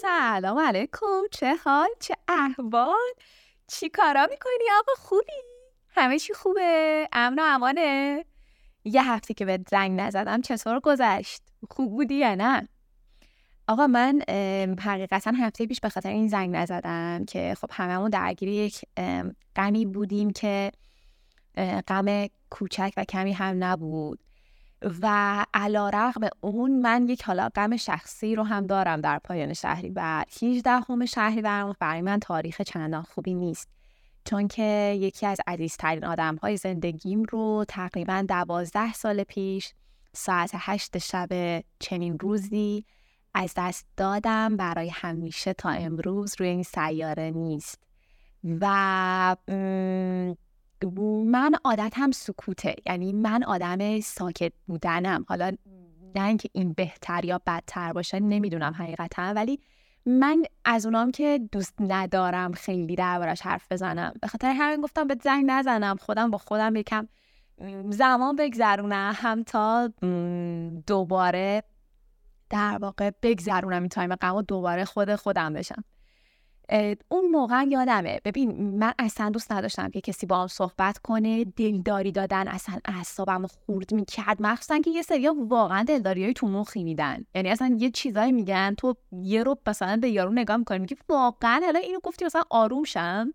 سلام علیکم، چه حال، چه احوال، چی کارا میکنی؟ آقا خوبی؟ همه چی خوبه؟ امن و امانه؟ یه هفته که به زنگ نزدم چطور گذشت؟ خوب بودی یا نه؟ آقا من حقیقتا هفته پیش به خاطر این زنگ نزدم که خب هممون درگیر یک غمی بودیم که غم کوچک و کمی هم نبود و علیرغم اون من یک حالا غم شخصی رو هم دارم. در پایان شهریور، 18 شهریور برای من تاریخ چندان خوبی نیست، چون که یکی از عزیزترین آدم‌های زندگیم رو تقریباً 12 سال پیش ساعت 8 شب چنین روزی از دست دادم. برای همیشه تا امروز روی این سیاره نیست و من عادتم سکوته، یعنی من آدم ساکت بودنم. حالا نه اینکه این بهتر یا بدتر باشه، نمیدونم حقیقتا، ولی من از اونام که دوست ندارم خیلی دربارش حرف بزنم. به خاطر همین گفتم به زنگ نزنم، خودم با خودم یکم زمان بگذرونم تا دوباره در واقع بگذرونم این تایم غم و دوباره خودم بشم. اون موقع یادمه، ببین من اصلا دوست نداشتم که کسی با هم صحبت کنه. دلداری دادن اصلا اعصابم خورد میکرد، مخصوصا که یه سریا واقعا دلداریای تو مخی میدن، یعنی اصلا یه چیزایی میگن تو یه رو مثلا به یارو نگاه میکنی میگی واقعا حالا اینو گفتی مثلا آروم شم،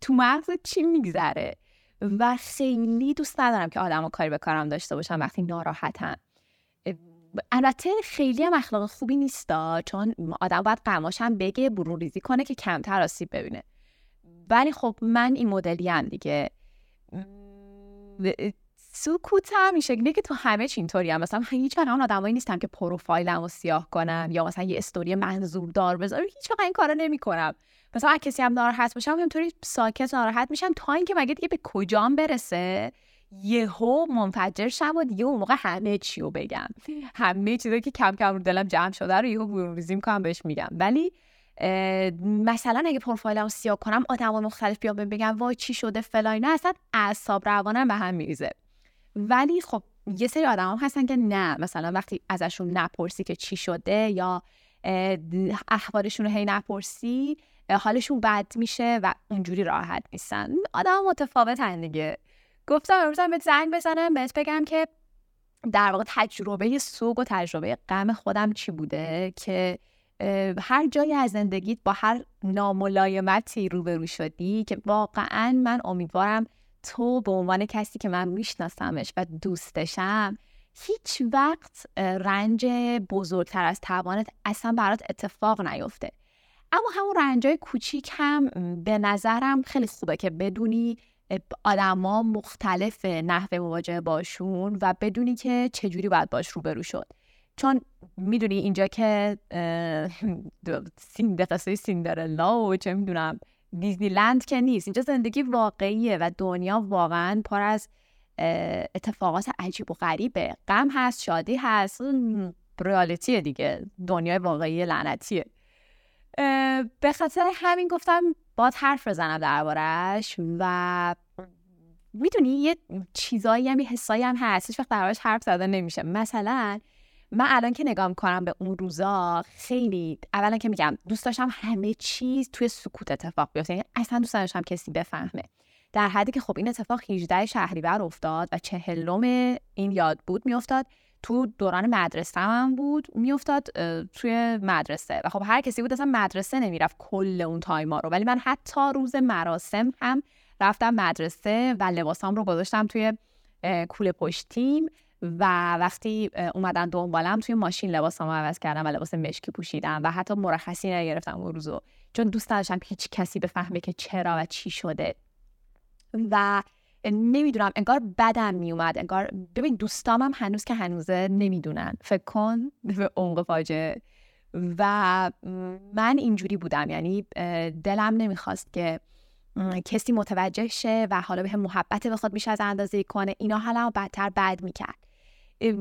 تو مغزت چی میگذره؟ و خیلی دوست ندارم که آدمو کاری به کارم داشته باشن وقتی ناراحتن. البته خیلی هم اخلاق خوبی نیستا، چون آدم باید غماش هم بگه، برون ریزی کنه که کمتر آسیب ببینه. ولی خب من این مدلی هم دیگه، سکوت هم این شکلیه که تو همه چی اینطوری هم. مثلا هیچ وقت اون آدمایی نیستم که پروفایلمو سیاه کنم یا مثلا یه استوری منظوردار بذارم، هیچ وقت این کارا نمی‌کنم. مثلا هر کسی هم ناراحت باشه همینطوری ساکت ناراحت میشم تا اینکه مگه دیگه به کجام برسه یهو منفجر شم و دیگه اون موقع همه چی رو بگم، همه چیزایی که کم کم رو دلم جمع شده رو یهو برون‌ریزی می‌کنم بهش میگم. ولی مثلا اگه پروفایلمو سیاه کنم آدم‌های مختلف بیان بگن وای چی شده فلان، نه اصلا اعصاب روانم به هم میریزه. ولی خب یه سری آدمام هستن که نه، مثلا وقتی ازشون نپرسی که چی شده یا اخبارشون رو هی نپرسی حالشون بد میشه و اونجوری راحت نیستن. آدم متفاوتن دیگه. گفتم امروزم بهت زنگ بزنم بهت بگم که در واقع تجربه سوگ و تجربه غم خودم چی بوده که هر جایی از زندگیت با هر ناملایمتی روبرو شدی، که واقعا من امیدوارم تو به عنوان کسی که من میشناسمش و دوستشم هیچ وقت رنج بزرگتر از توانت اصلا برات اتفاق نیفته. اما همون رنجای کوچیک هم به نظرم خیلی خوبه که بدونی آدما مختلف نحوه مواجهه باشون و بدونی که چجوری باید باش روبرو شد. چون میدونی اینجا که قصه سیندرلا و چه میدونم دیزنی لند که نیست، اینجا زندگی واقعیه و دنیا واقعا پر از اتفاقات عجیب و غریبه. غم هست، شادی هست، ریالیتیه دیگه، دنیای واقعی لعنتیه. به خاطر همین گفتم باید حرف بزنم دربارش. و میدونی یه چیزایی هم، یه حسایی هم هست هیچ وقت دربارش حرف زدن نمیشه. مثلا من الان که نگاه میکنم به اون روزا، خیلی اولا که میگم دوست داشتم همه چیز توی سکوت اتفاق بیفته، یعنی اصلا دوست داشتم کسی بفهمه، در حدی که خب این اتفاق 18 شهریور افتاد و 40 این یاد بود میافتاد. تو دوران مدرسه هم بود میافتاد توی مدرسه و خب هر کسی بود اصلا مدرسه نمیرفت کل اون تایما رو، ولی من حتی روز مراسم هم رفتم مدرسه و لباسام رو گذاشتم توی کوله پشتیم و وقتی اومدن دنبالم توی ماشین لباسام رو عوض کردم و لباس مشکی پوشیدم و حتی مرخصی نگرفتم اون روزو، چون دوست داشتم هیچ کسی بفهمه که چرا و چی شده. و نمیدونم، انگار بدم میومد، انگار ببین دوستام هم هنوز که هنوزه نمیدونن، فکر کن به عمق فاجعه. و من اینجوری بودم، یعنی دلم نمیخواست که کسی متوجه شه و حالا بهم محبت بخواد میشه از اندازه کنه. اینا حالا بدتر بد میکرد.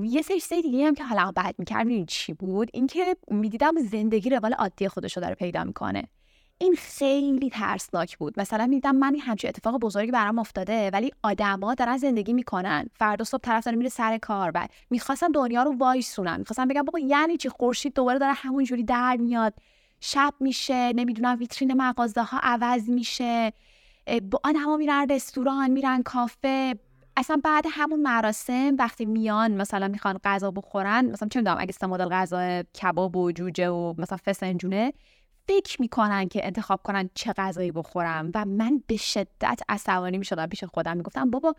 یه سری چیز دیگه هم که حالا بد میکرد میدونی چی بود؟ اینکه میدیدم زندگی روال عادی خودش رو داره پیدا میکنه. این خیلی ترسناک بود. مثلا می‌دیدم من همچین اتفاق بزرگی برام افتاده ولی آدما دارن زندگی میکنن، فردا صبح طرف داره میره سر کار و می‌خواستن دنیا رو وایسونن، می‌خواستن بگم بابا یعنی چی، خورشید دوباره داره همون جوری در میاد، شب میشه، نمیدونم ویترین مغازه ها عوض میشه، با آن همه میرن رستوران، میرن کافه. اصلا بعد همون مراسم وقتی میان مثلا میخوان غذا بخورن، مثلا چه میدونم اگه مدل غذا کباب و جوجه و مثلا فسنجونه، فکر میکنن که انتخاب کنن چه غذایی بخورم. و من به شدت عصبانی میشدم پیش خودم، میگفتم بابا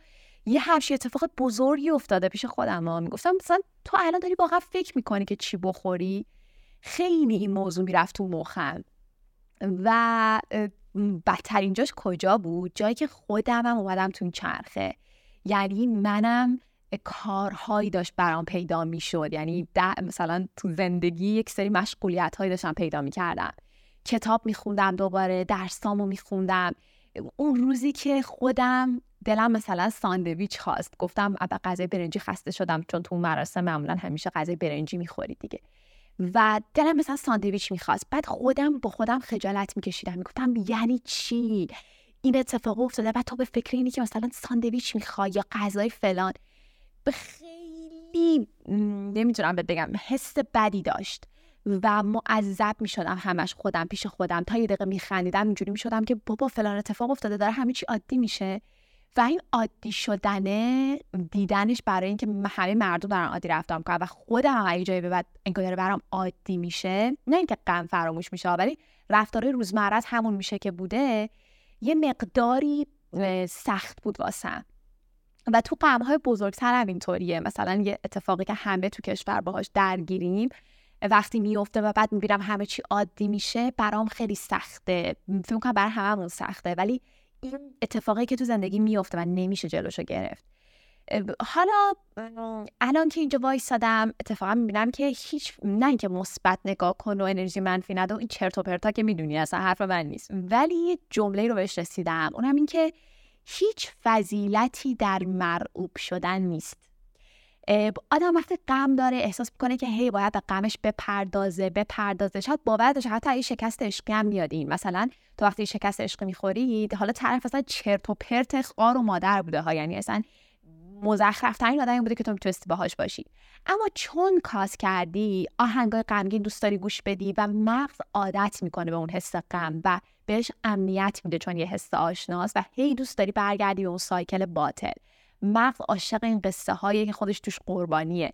یه همچین اتفاق بزرگی افتاده پیش خودم ها. میگفتم مثلا تو الان داری واقعا فکر میکنی که چی بخوری؟ خیلی این موضوع میرفت تو مخم. و بدترین جاش کجا بود؟ جایی که خودمم اومدم تو این چرخه، یعنی منم کارهایی داشت برام پیدا میشد، یعنی مثلا تو زندگی یک سری مشغولیت هایی داشتم پیدا میکردم. کتاب میخوندم، دوباره درسامو میخوندم. اون روزی که خودم دلم مثلا ساندویچ خواست، گفتم ابا غذای برنجی خسته شدم، چون تو مراسم معمولا همیشه غذای برنجی میخوری دیگه، و دلم مثلا ساندویچ میخواست. بعد خودم با خودم خجالت میکشیدم، میگفتم یعنی چی این اتفاق افتاده و تو به فکر اینی که مثلا ساندویچ میخوای یا غذای فلان. خیلی نمیتونم بگم حس بدی داشت و معذب میشدم همش خودم پیش خودم. تا یه دقیقه میخندیدم، اینجوری میشدم که بابا فلان اتفاق افتاده، داره همه چی عادی میشه. و این عادی شدنه، دیدنش برای اینکه همه مردم دارن عادی رفتار کنن و خودم اگه جایی به بعد انگار داره برام عادی میشه، نه اینکه غم فراموش میشه ولی رفتارهای روزمره همون میشه که بوده، یه مقداری سخت بود واسم. و تو غم‌های بزرگتر هم اینطوریه، مثلا یه اتفاقی که همه تو کشور باهاش درگیریم وقتی میفته و بعد میبینم همه چی عادی میشه، برام خیلی سخته، فکر می‌کنم برای هممون سخته، ولی این اتفاقی که تو زندگی میفته و نمیشه جلوشو گرفت. حالا الان که اینجا وایسادم اتفاقا میبینم که هیچ، نه اینکه مثبت نگاه کن و انرژی منفی نده و این چرت و پرتا که میدونی اصلا حرف من نیست، ولی یه جمله رو بهش رسیدم، اونم این که هیچ فضیلتی در مرعوب شدن نیست. آدم وقتی غم داره احساس میکنه که هی باید به غمش بپردازه، شاید باورش، حتی این شکست عشقی هم میاد. این مثلا تو وقتی شکست عشقی میخورید، حالا طرف اصلا چرت و پرت خار و مادر بوده ها، یعنی اصلا مزخرف ترین آدمی بوده که تو میتونستی باهاش باشی، اما چون کاس کردی آهنگای غمگین دوست داری گوش بدی و مغز عادت میکنه به اون حس غم و بهش امنیت میده، چون یه حس آشناست و هی دوست داری برگردی به اون سایکل باطل. مغز عاشق این قصه هایی که خودش توش قربانیه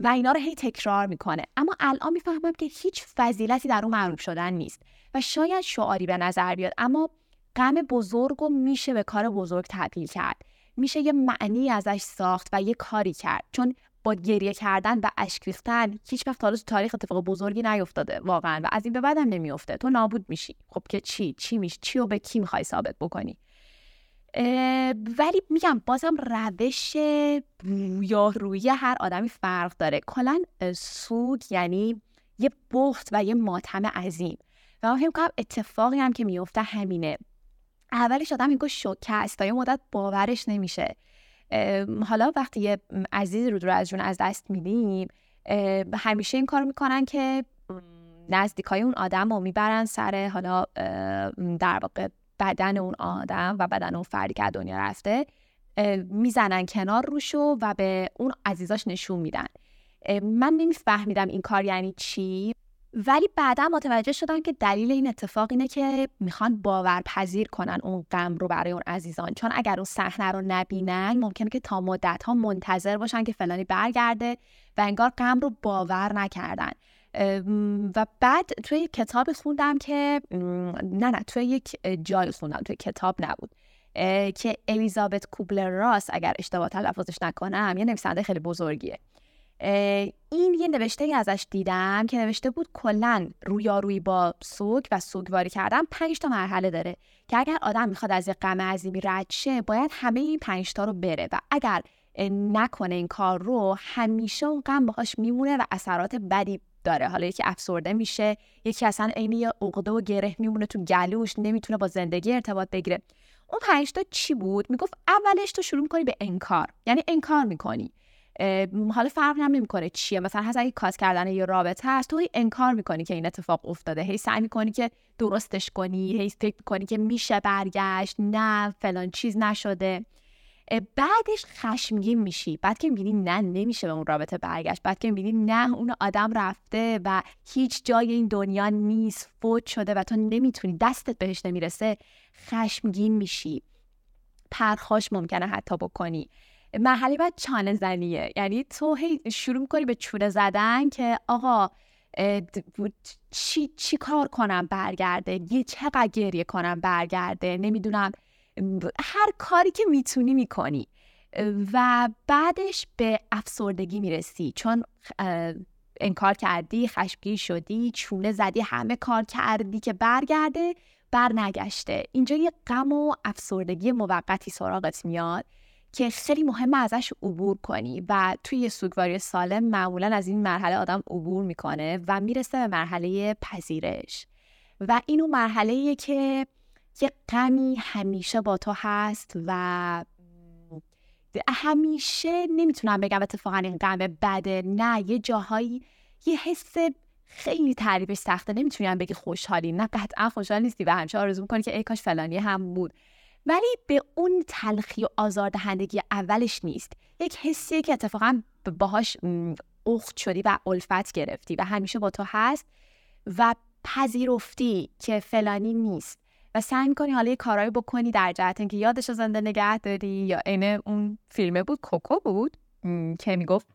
و اینا رو هی تکرار میکنه. اما الان میفهمم که هیچ فضیلتی در اون معروف شدن نیست و شاید شعاری به نظر بیاد، اما غم بزرگو میشه به کار بزرگ تبدیل کرد، میشه یه معنی ازش ساخت و یه کاری کرد، چون با گریه کردن و اشک ریختن هیچ وقت حالا تو تاریخ اتفاق بزرگی نیفتاده واقعا و از این به بعد هم نمیفته. تو نابود میشی، خب که چی میشی، چی رو به کی میخوای ثابت بکنی؟ ولی میگم بازم روش روی هر آدمی فرق داره. کلا سوگ یعنی یه بخت و یه ماتم عظیم و من فکر می‌کنم اتفاقی هم که میفته همینه. اولش آدم اینگاه شوکه است، تا یه مدت باورش نمیشه. حالا وقتی یه عزیز رو از جون از دست میدیم، همیشه این کار میکنن که نزدیکای اون آدم رو میبرن سر، حالا در واقع بدن اون آدم و بدن اون فردی که دنیا رفته، میزنن کنار روشو و به اون عزیزاش نشون میدن. من نمیفهمیدم این کار یعنی چی، ولی بعدا متوجه شدم که دلیل این اتفاق اینه که میخوان باورپذیر کنن اون غم رو برای اون عزیزان، چون اگر اون صحنه رو نبینن ممکنه که تا مدت ها منتظر باشن که فلانی برگرده و انگار غم رو باور نکردن. و بعد توی یک کتاب خوندم که نه توی یک جای خوندم، توی کتاب نبود، که الیزابت کوبلر راس، اگر اشتباه تلفظش نکنم، یه نویسنده خیلی بزرگیه، این یه نوشته‌ای ازش دیدم که نوشته بود کلاً رویارویی با سوگ و سوگواری کردن 5 مرحله داره که اگر آدم میخواد از یه غم عظیمی رد شه باید همه این 5 رو بره و اگر نکنه این کار رو، همیشه اون غم باهاش میمونه و اثرات بدی داره. حالا یکی افسرده میشه، یکی اصلا عین یه عقده و گره میمونه تو گلوش، نمیتونه با زندگی ارتباط بگیره. اون 5 چی بود؟ میگفت اولش تو شروع می‌کنی به انکار، یعنی انکار می‌کنی، حالا فرق نمی‌کنه چیه، مثلا هست اگه کاس کردن یه رابطه هست، تو هی انکار می‌کنی که این اتفاق افتاده، هی سعی می‌کنی که درستش کنی، هی فکر می‌کنی که میشه برگشت، نه فلان چیز نشده. بعدش خشمگین میشی، بعد که میبینی نه نمیشه به اون رابطه برگشت، بعد که میبینی نه اون آدم رفته و هیچ جای این دنیا نیست، فوت شده و تو نمیتونی، دستت بهش نمیرسه، خشمگین میشی، پرخاش ممکنه حتی بکنی. مرحله بعد چانه زنیه، یعنی تو هی شروع میکنی به چونه زدن که آقا چی کار کنم برگرده، یه چقدر گریه کنم برگرده، نمیدونم، هر کاری که میتونی میکنی و بعدش به افسردگی میرسی، چون انکار کردی، خشمگین شدی، چونه زدی، همه کار کردی که برگرده، برنگشته. اینجا یه غم و افسردگی موقتی سراغت میاد که خیلی مهمه ازش عبور کنی و توی یه سوگواری سالم معمولاً از این مرحله آدم عبور میکنه و میرسه به مرحله پذیرش و اینو مرحله‌ایه که یه غمی همیشه با تو هست و همیشه نمیتونم بگم اتفاقا این غم بده، نه یه جاهایی یه حس خیلی تعریفش سخته، نمیتونم بگی خوشحالی، نه قطعا خوشحال نیستی و همیشه آرزو میکنی که ای کاش فلانی هم بود، ولی به اون تلخی و آزاردهندگی اولش نیست، یک حسیه که اتفاقا باهاش اخت شدی و الفت گرفتی و همیشه با تو هست و پذیرفتی که فلانی نیست و سعی می‌کنی حالا یه کارایی بکنی در جهت اینکه یادش زنده نگه داری. یا اینه اون فیلمه بود، کوکو بود که میگفت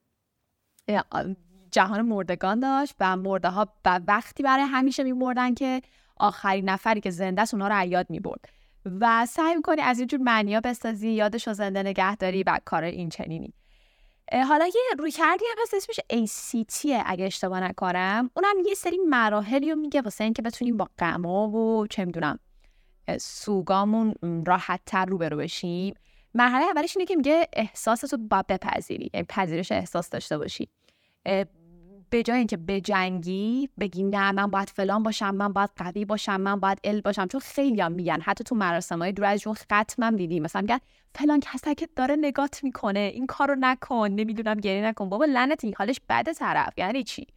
جهان مردگان داشت و مرده ها وقتی برای همیشه میمردن که آخرین نفری که زنده است اونها رو عیاد میبرد و سعی می‌کنی از اینجور معنیا بسازی، یادش زنده نگه داری و کار این چنینی. حالا یه رویکردی هست اسمش ACT اگه اشتباه نکنم، اونم یه سری مراحلی رو میگه واسه اینکه بتونیم با غم و چه می‌دونم سوگامون راحت تر روبرو بشیم. مرحله اولش اینه که میگه احساستو باید بپذیری، یعنی پذیرش احساس داشته باشی، به جای اینکه بجنگی بگی نه من باید فلان باشم، من باید قوی باشم، من باید ال باشم، چون خیلی هم میگن حتی تو مراسم‌های دور از جون ختمم دیدیم، مثلا میگن فلان کسی که داره نگات میکنه این کارو نکن، نمیدونم گریه نکن، بابا لعنتی حالش بده طرف، یعنی چی؟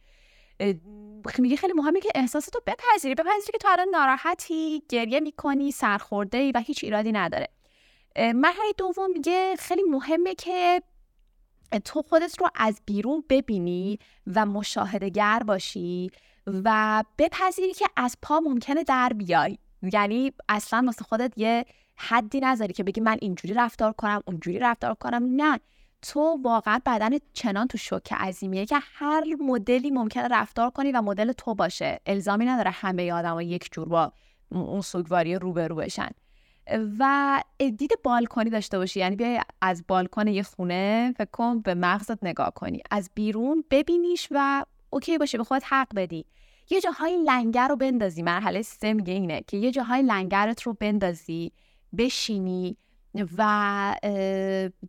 میگه خیلی مهمه که احساستو بپذیری، بپذیری که تو الان ناراحتی، گریه میکنی، سرخورده‌ای و هیچ ایرادی نداره. مرحله دوم میگه خیلی مهمه که تو خودت رو از بیرون ببینی و مشاهده‌گر باشی و بپذیری که از پا ممکنه در بیای، یعنی اصلا واسه خودت یه حدی نذاری که بگی من اینجوری رفتار کنم، اونجوری رفتار کنم، نه، تو واقعا بدنت چنان تو شوک عظیمیه که هر مدلی ممکنه رفتار کنی و مدل تو باشه، الزامی نداره همه آدم‌ها یک جور با اون سوگواری روبرو بشن. و دید بالکونی داشته باشی، یعنی بیای از بالکن یه خونه فکر کن به مغزت نگاه کنی، از بیرون ببینیش و اوکی باشه، به خودت حق بدی، یه جاهای لنگر رو بندازی. مرحله 3 میگه اینه که یه جاهای لنگرت رو بندازی، بشینی و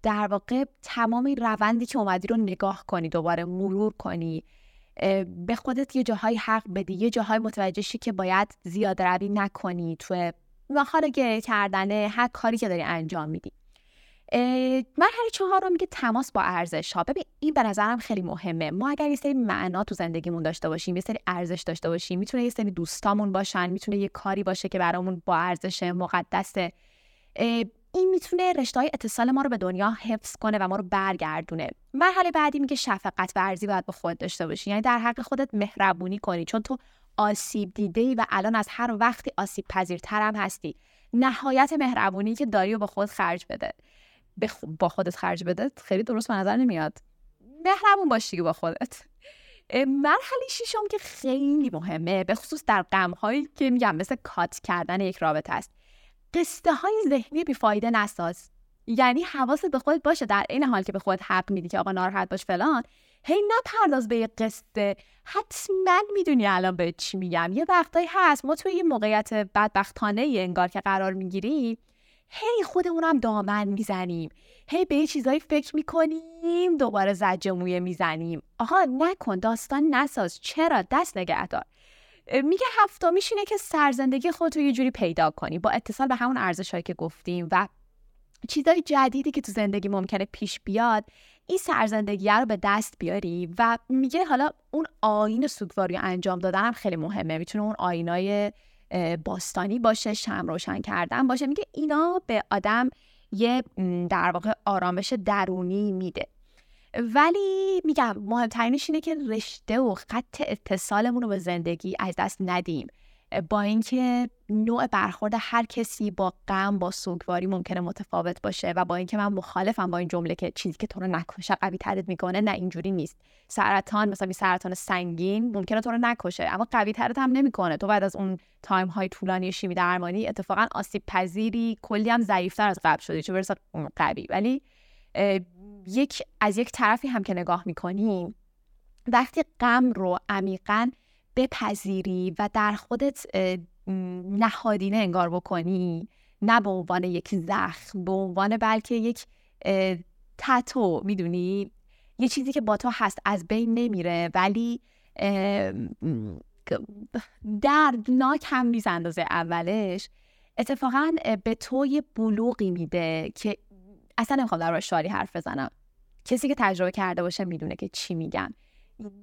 در واقع تمام روندی که اومدی رو نگاه کنی، دوباره مرور کنی، به خودت یه جاهای حق بدی، یه جاهای متوجه شی که باید زیاد روی نکنی تو و حالا گریه کردنه، هر کاری که داری انجام میدی. مرحله 4 رو میگه تماس با ارزش ها. ببین این به نظرم خیلی مهمه، ما اگر یه سری معنا تو زندگیمون داشته باشیم، یه سری ارزش داشته باشیم، میتونه یه سری دوستامون باشن، میتونه یه کاری باشه که برامون با ارزش مقدسه، این میتونه رشته‌های اتصال ما رو به دنیا حفظ کنه و ما رو برگردونه. مرحله بعدی میگه شفقت ورزی باید با خودت داشته باشی، یعنی در حق خودت مهربونی کنی، چون تو آسیب دیده‌ای و الان از هر وقتی آسیب پذیرتر هم هستی. نهایت مهربونی که داری رو با خودت خرج بده، با خودت خرج بده خیلی درست به نظر نمیاد، مهربون باشی با خودت. مرحله 6 که خیلی مهمه به خصوص در غم‌هایی که میگم مثل کات کردن یک رابطه است، قصه های ذهنی بیفایده نساز، یعنی حواست به خودت باشه، در این حال که به خودت حق میدی که آقا ناراحت باش فلان، هی نپرداز به یه قصه، حتما میدونی الان به چی میگم، یه وقتایی هست ما توی یه موقعیت بدبختانه یه انگار که قرار میگیریم، هی خودمونم دامن میزنیم، هی به یه چیزایی فکر میکنیم، دوباره زجر مویه میزنیم، آها نکن، داستان نساز، چرا، دست نگه دار. میگه هفتمیش اینه که سرزندگی خودت رو یه جوری پیدا کنی با اتصال به همون ارزش‌هایی که گفتیم و چیزای جدیدی که تو زندگی ممکنه پیش بیاد، این سرزندگی رو به دست بیاری. و میگه حالا اون آیین سوگواری انجام دادن هم خیلی مهمه، میتونه اون آیینای باستانی باشه، شمع روشن کردن باشه، میگه اینا به آدم یه در واقع آرامش درونی میده. ولی میگم مهمترینش اینه که رشته و خط اتصالمون رو به زندگی از دست ندیم. با اینکه نوع برخورد هر کسی با غم، با سوگواری ممکنه متفاوت باشه و با اینکه من مخالفم با این جمله که چیزی که تو رو نکشه قوی ترت میکنه، نه اینجوری نیست. سرطان مثلا سرطان سنگین ممکنه تو رو نکشه اما قوی ترت هم نمیکنه. تو بعد از اون تایم های طولانی شیمی درمانی اتفاقا آسیب پذیری، کلی هم ضعیف‌تر از قبل شدی، چه برسه اون قوی. ولی یک طرفی هم که نگاه میکنیم، وقتی غم رو عمیقاً بپذیری و در خودت نهادینه انگار بکنی، نه به عنوان یک زخم، به عنوان بلکه یک تتو، میدونی، یه چیزی که با تو هست، از بین نمیره ولی دردناک هم نیست اندازه اولش. اتفاقا به تو یه بلوغی میده که اصلا نمیخوام در روش شعاری حرف بزنم، کسی که تجربه کرده باشه میدونه که چی میگم.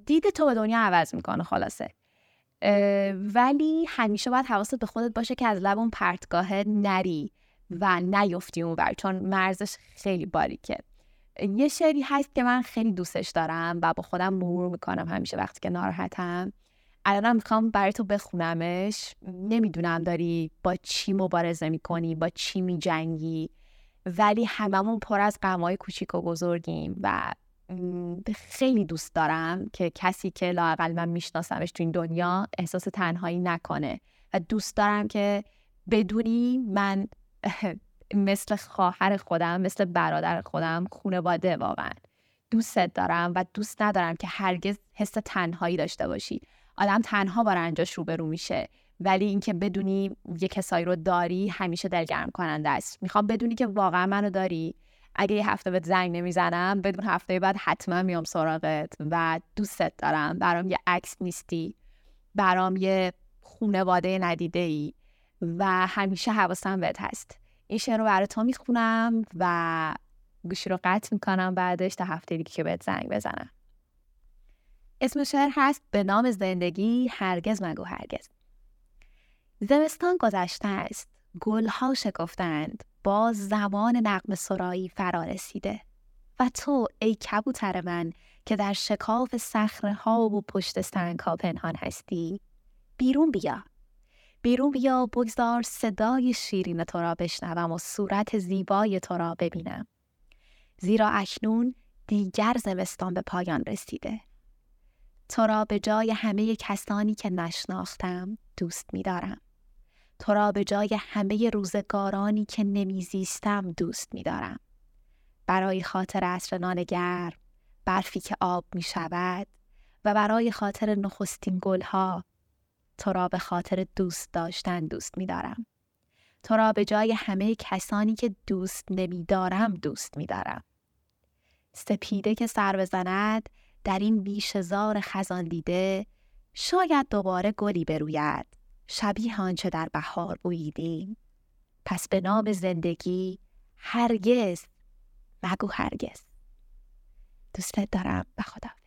دید تو به دنیا عوض میکنه خلاصه. ولی همیشه باید حواست به خودت باشه که از لب اون پرتگاهه نری و نیفتی اونور، چون مرزش خیلی باریکه. یه شعری هست که من خیلی دوستش دارم و با خودم مرور میکنم همیشه وقتی که ناراحتم. الانم میخوام برای تو بخونمش. نمیدونم داری با چی مبارزه میکنی، با چی میجنگی، ولی هممون پر از غم‌های کوچیک و بزرگیم و خیلی دوست دارم که کسی که لااقل من میشناسمش تو این دنیا احساس تنهایی نکنه و دوست دارم که بدونی من مثل خواهر خودم، مثل برادر خودم، خانواده، واقعا دوستت دارم و دوست ندارم که هرگز حس تنهایی داشته باشی. آدم تنها با رنجاش روبرو میشه ولی اینکه بدونی یه کسایی رو داری همیشه دلگرم کننده است. میخوام بدونی که واقعا منو داری. اگه یه هفته بهت زنگ نمیزنم، بدون هفته بعد حتما میام سراغت و دوستت دارم. برام یه عکس نیستی، برام یه خونواده ندیده‌ای و همیشه حواسم بهت هست. این شعر رو برای تو میخونم و گوشی رو قطع میکنم بعدش تا هفته دیگه که بهت زنگ بزنم. اسم شعر هست به نام زندگی، هرگز مگو هرگز. زمستان گذشته است، گل‌ها شکفتند، باز زمان نغمه سرایی فرا رسیده و تو ای کبوتر من که در شکاف صخره‌ها و پشت سنگ‌ها پنهان هستی، بیرون بیا، بیرون بیا، بگذار صدای شیرین تو را بشنوم و صورت زیبای تو را ببینم، زیرا اکنون دیگر زمستان به پایان رسیده. تو را به جای همه کسانی که نشناختم دوست می‌دارم. تو را به جای همه روزگارانی که نمیزیستم دوست می‌دارم. برای خاطر عصر نانگر، برفی که آب می‌شود و برای خاطر نخستین گل‌ها، تو را به خاطر دوست داشتن دوست می‌دارم. تو را به جای همه کسانی که دوست نمی‌دارم دوست می‌دارم. سپیده که سر بزند در این بیشزار خزان دیده، شاید دوباره گلی بروید شبیه آنچه در بهار بوییدیم. پس به نام زندگی، هرگز مگو هرگز. دوستت دارم. به خدا.